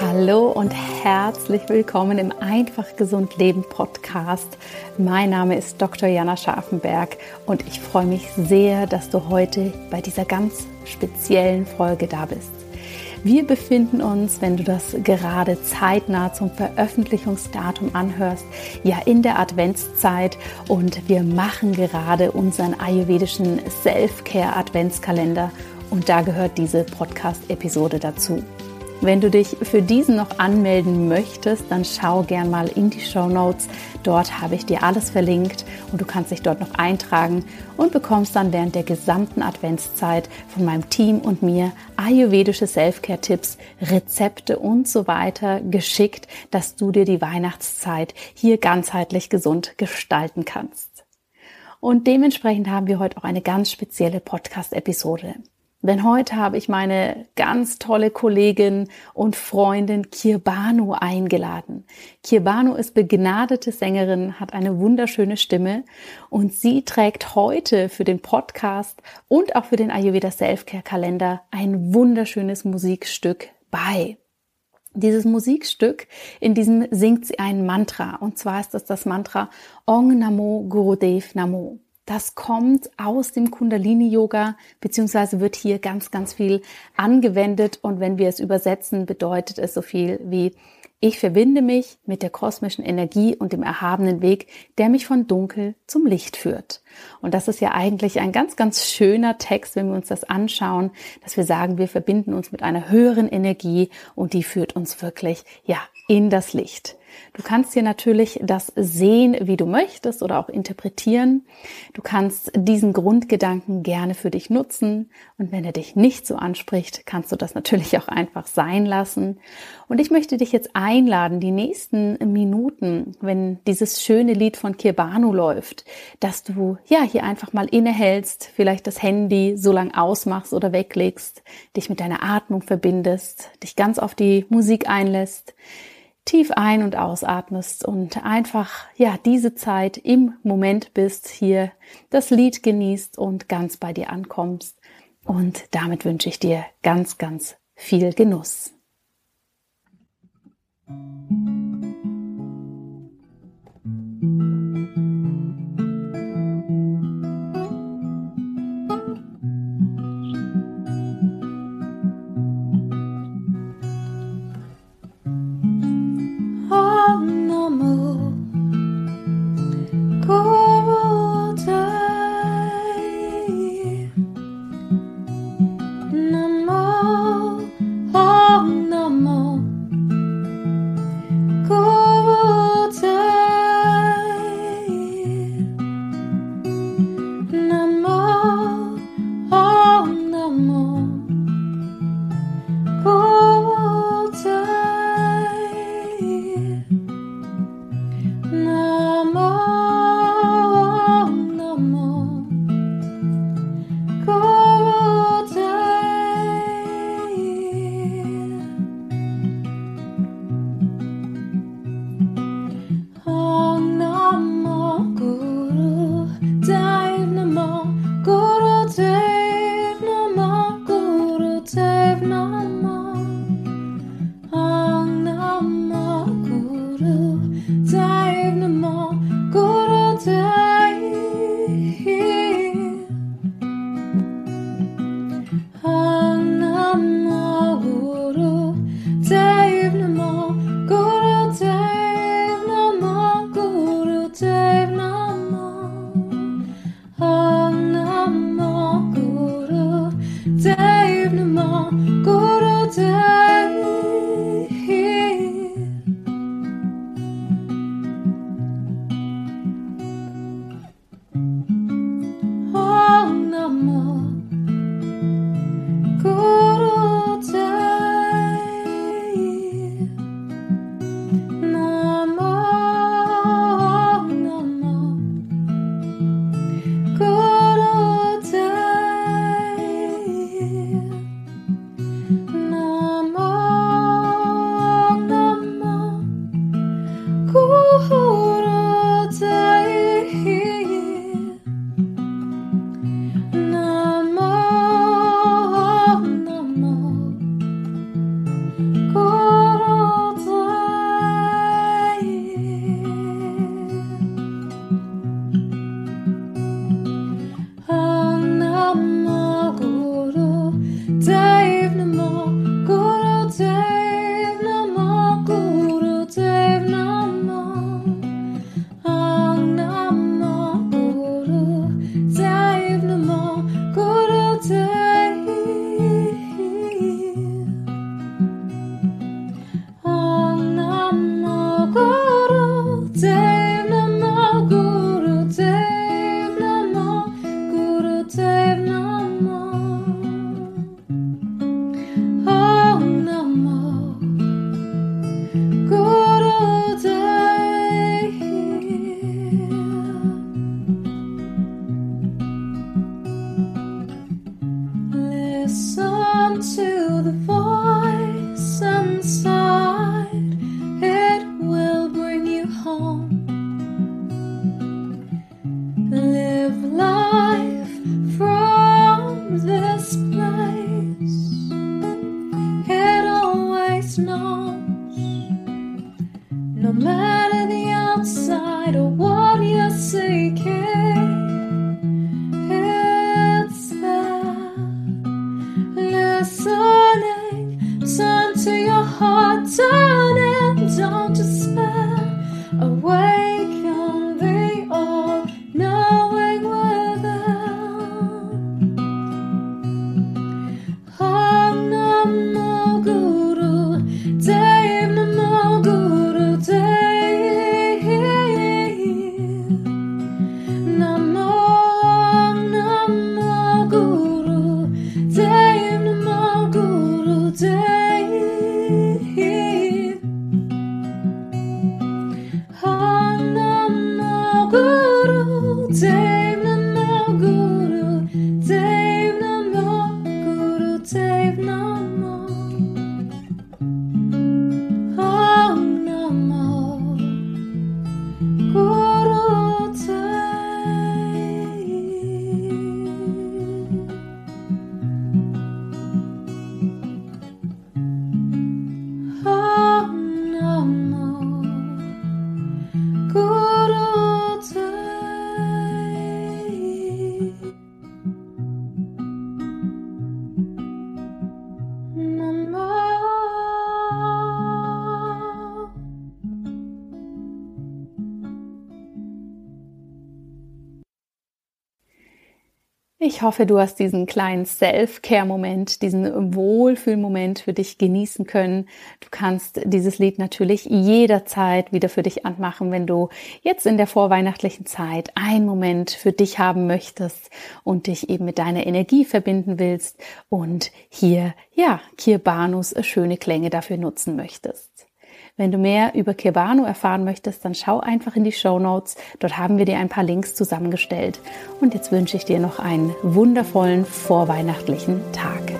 Hallo und herzlich willkommen im Einfach Gesund Leben Podcast. Mein Name ist Dr. Jana Scharfenberg und ich freue mich sehr, dass du heute bei dieser ganz speziellen Folge da bist. Wir befinden uns, wenn du das gerade zeitnah zum Veröffentlichungsdatum anhörst, ja in der Adventszeit und wir machen gerade unseren ayurvedischen Self-Care-Adventskalender und da gehört diese Podcast-Episode dazu. Wenn du dich für diesen noch anmelden möchtest, dann schau gern mal in die Shownotes. Dort habe ich dir alles verlinkt und du kannst dich dort noch eintragen und bekommst dann während der gesamten Adventszeit von meinem Team und mir ayurvedische Selfcare-Tipps, Rezepte und so weiter geschickt, dass du dir die Weihnachtszeit hier ganzheitlich gesund gestalten kannst. Und dementsprechend haben wir heute auch eine ganz spezielle Podcast-Episode. Denn heute habe ich meine ganz tolle Kollegin und Freundin Kirbanu eingeladen. Kirbanu ist begnadete Sängerin, hat eine wunderschöne Stimme und sie trägt heute für den Podcast und auch für den Ayurveda Selfcare-Kalender ein wunderschönes Musikstück bei. Dieses Musikstück, in diesem singt sie ein Mantra und zwar ist das Mantra Ong Namo Guru Dev Namo. Das kommt aus dem Kundalini-Yoga, beziehungsweise wird hier ganz, ganz viel angewendet. Und wenn wir es übersetzen, bedeutet es so viel wie, ich verbinde mich mit der kosmischen Energie und dem erhabenen Weg, der mich von Dunkel zum Licht führt. Und das ist ja eigentlich ein ganz, ganz schöner Text, wenn wir uns das anschauen, dass wir sagen, wir verbinden uns mit einer höheren Energie und die führt uns wirklich, ja, in das Licht. Du kannst hier natürlich das sehen, wie du möchtest oder auch interpretieren. Du kannst diesen Grundgedanken gerne für dich nutzen und wenn er dich nicht so anspricht, kannst du das natürlich auch einfach sein lassen. Und ich möchte dich jetzt einladen, die nächsten Minuten, wenn dieses schöne Lied von Kirbanu läuft, dass du ja hier einfach mal innehältst, vielleicht das Handy so lang ausmachst oder weglegst, dich mit deiner Atmung verbindest, dich ganz auf die Musik einlässt, tief ein- und ausatmest und einfach, ja, diese Zeit im Moment bist, hier das Lied genießt und ganz bei dir ankommst. Und damit wünsche ich dir ganz, ganz viel Genuss. No. Dev Namo Guru Dev. Ong Namo Guru Dev Namo Guru Dev Namo Guru Dev Namo. Ong Namo Guru Dev. Listen to the voice inside, it will bring you home. Live life from this place, it always knows. No matter the outside or what you're seeking, turn to your heart, turn and don't despair. Awaken the all-knowing within. Om Namo Guru Dev Namo Guru Dev Namo. Om Namo Guru Dev Namo Guru Dev. Dev Namo Guru Dev Namo Guru Dev Namo. Om Namo Guru Dev. Om Namo Guru Dev. Ich hoffe, du hast diesen kleinen Self-Care-Moment, diesen Wohlfühl-Moment für dich genießen können. Du kannst dieses Lied natürlich jederzeit wieder für dich anmachen, wenn du jetzt in der vorweihnachtlichen Zeit einen Moment für dich haben möchtest und dich eben mit deiner Energie verbinden willst und hier, ja, Kirbanus schöne Klänge dafür nutzen möchtest. Wenn du mehr über Kirbanu erfahren möchtest, dann schau einfach in die Shownotes. Dort haben wir dir ein paar Links zusammengestellt. Und jetzt wünsche ich dir noch einen wundervollen vorweihnachtlichen Tag.